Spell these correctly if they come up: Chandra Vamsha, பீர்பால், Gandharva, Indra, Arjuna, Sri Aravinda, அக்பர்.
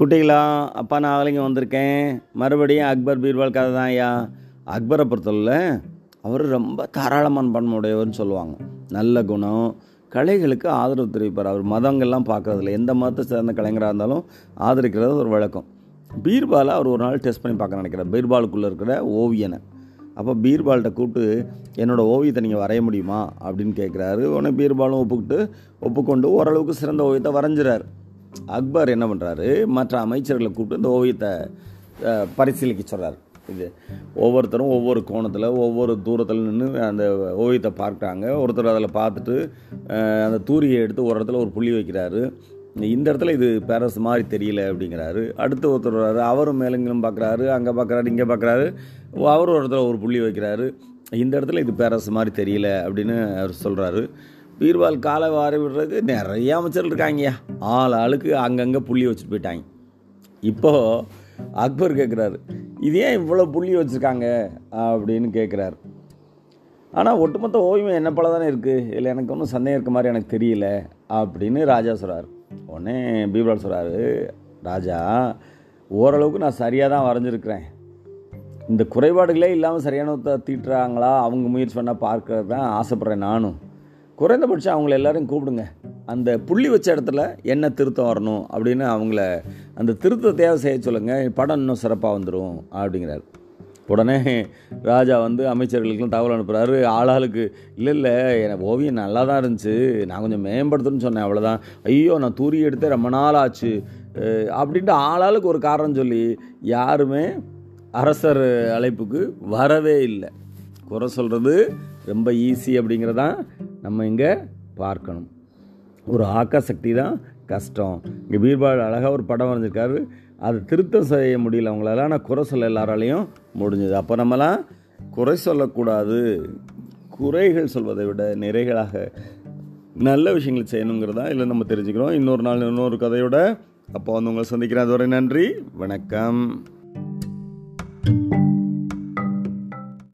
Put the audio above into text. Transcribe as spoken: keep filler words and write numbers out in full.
குட்டிகளா, அப்பா நான் அவளைங்க வந்திருக்கேன். மறுபடியும் அக்பர் பீர்பால் கதை தான் ஐயா. அக்பரை பொறுத்தவரை அவர் ரொம்ப தாராளமான பண்புடையவர்னு சொல்லுவாங்க. நல்ல குணம், கலைகளுக்கு ஆதரவு தெரிவிப்பார். அவர் மதங்கள்லாம் பார்க்குறதில்ல, எந்த மதத்தை சேர்ந்த கலைஞராக இருந்தாலும் ஆதரிக்கிறது ஒரு வழக்கம். பீர்பாலை அவர் ஒரு நாள் டெஸ்ட் பண்ணி பார்க்க நினைக்கிறார், பீர்பாலுக்குள்ளே இருக்கிற ஓவியனை. அப்போ பீர்பால்கிட்ட கூப்பிட்டு என்னோடய ஓவியத்தை நீங்கள் வரைய முடியுமா அப்படின்னு கேட்குறாரு. உடனே பீர்பாலும் ஒப்புக்கிட்டு ஒப்புக்கொண்டு ஓரளவுக்கு சிறந்த ஓவியத்தை வரைஞ்சிறார். அக்பர் என்ன பண்ணுறாரு, மற்ற அமைச்சர்களை கூப்பிட்டு இந்த ஓவியத்தை பரிசீலிக்க சொல்கிறார். இது ஒவ்வொருத்தரும் ஒவ்வொரு கோணத்தில் ஒவ்வொரு தூரத்தில் நின்று அந்த ஓவியத்தை பார்க்குறாங்க. ஒருத்தர் அதில் பார்த்துட்டு அந்த தூரியை எடுத்து ஒரு இடத்துல ஒரு புள்ளி வைக்கிறாரு. இந்த இடத்துல இது பேரஸ் மாதிரி தெரியல அப்படிங்கிறாரு. அடுத்து ஒருத்தர் வர்றாரு, அவரும் மேலங்கிலும் பார்க்குறாரு, அங்கே பார்க்குறாரு, இங்கே பார்க்குறாரு. அவரும் ஒரு இடத்துல ஒரு புள்ளி வைக்கிறாரு. இந்த இடத்துல இது பேரஸ் மாதிரி தெரியல அப்படின்னு அவர் சொல்கிறாரு. பீர்பால் காலை வாரி விடுறதுக்கு நிறைய அமைச்சர்கள் இருக்காங்கயா, ஆள் ஆளுக்கு அங்கங்கே புள்ளி வச்சுட்டு போயிட்டாங்க. இப்போது அக்பர் கேட்குறாரு, இது ஏன் இவ்வளோ புள்ளி வச்சுருக்காங்க அப்படின்னு கேட்குறாரு. ஆனால் ஒட்டுமொத்த ஓய்வு என்ன போல தானே இருக்குது, இல்லை எனக்கு ஒன்றும் சந்தேகம் இருக்க மாதிரி எனக்கு தெரியல அப்படின்னு ராஜா சொல்கிறார். உடனே பீர்பால் சொல்கிறாரு, ராஜா ஓரளவுக்கு நான் சரியாக தான் வரைஞ்சிருக்கிறேன். இந்த குறைபாடுகளே இல்லாமல் சரியான தீட்டுறாங்களா அவங்க முயற்சி பண்ணால் பார்க்கறது தான் ஆசைப்பட்றேன். நானும் குறைந்தபட்சம் அவங்கள எல்லாரையும் கூப்பிடுங்க, அந்த புள்ளி வச்ச இடத்துல என்ன திருத்தம் வரணும் அப்படின்னு அவங்கள அந்த திருத்தத்தையாக செய்ய சொல்லுங்கள், படம் இன்னும் சிறப்பாக வந்துடும் அப்படிங்கிறார். உடனே ராஜா வந்து அமைச்சர்களுக்கெல்லாம் தகவல் அனுப்புகிறாரு. ஆளாளுக்கு இல்லை இல்லை எனக்கு ஓவியம் நல்லா தான் இருந்துச்சு, நான் கொஞ்சம் மேம்படுத்தணும்னு சொன்னேன், அவ்வளோதான். ஐயோ நான் தூரி எடுத்து ரொம்ப நாள் ஆச்சு அப்படின்ட்டு ஆளாளுக்கு ஒரு காரணம் சொல்லி யாருமே அரசர் அழைப்புக்கு வரவே இல்லை. குறை சொல்கிறது ரொம்ப ஈஸி அப்படிங்கிறதான் நம்ம இங்கே பார்க்கணும். ஒரு ஆக்கசக்தி தான் கஷ்டம். இங்கே பீர்பால் அழகாக ஒரு படம் வரைஞ்சிருக்காரு, அது திருத்தம் செய்ய முடியல அவங்களால, ஆனால் குறை சொல்ல எல்லாராலையும் முடிஞ்சது. அப்போ நம்மளாம் குறை சொல்லக்கூடாது, குறைகள் சொல்வதை விட நிறைகளாக நல்ல விஷயங்கள் செய்யணுங்கிறதா இல்லை நம்ம தெரிஞ்சுக்கிறோம். இன்னொரு நாள் இன்னொரு கதையோட அப்போ வந்து உங்களை சந்திக்கிறேன். அதுவரை நன்றி, வணக்கம்.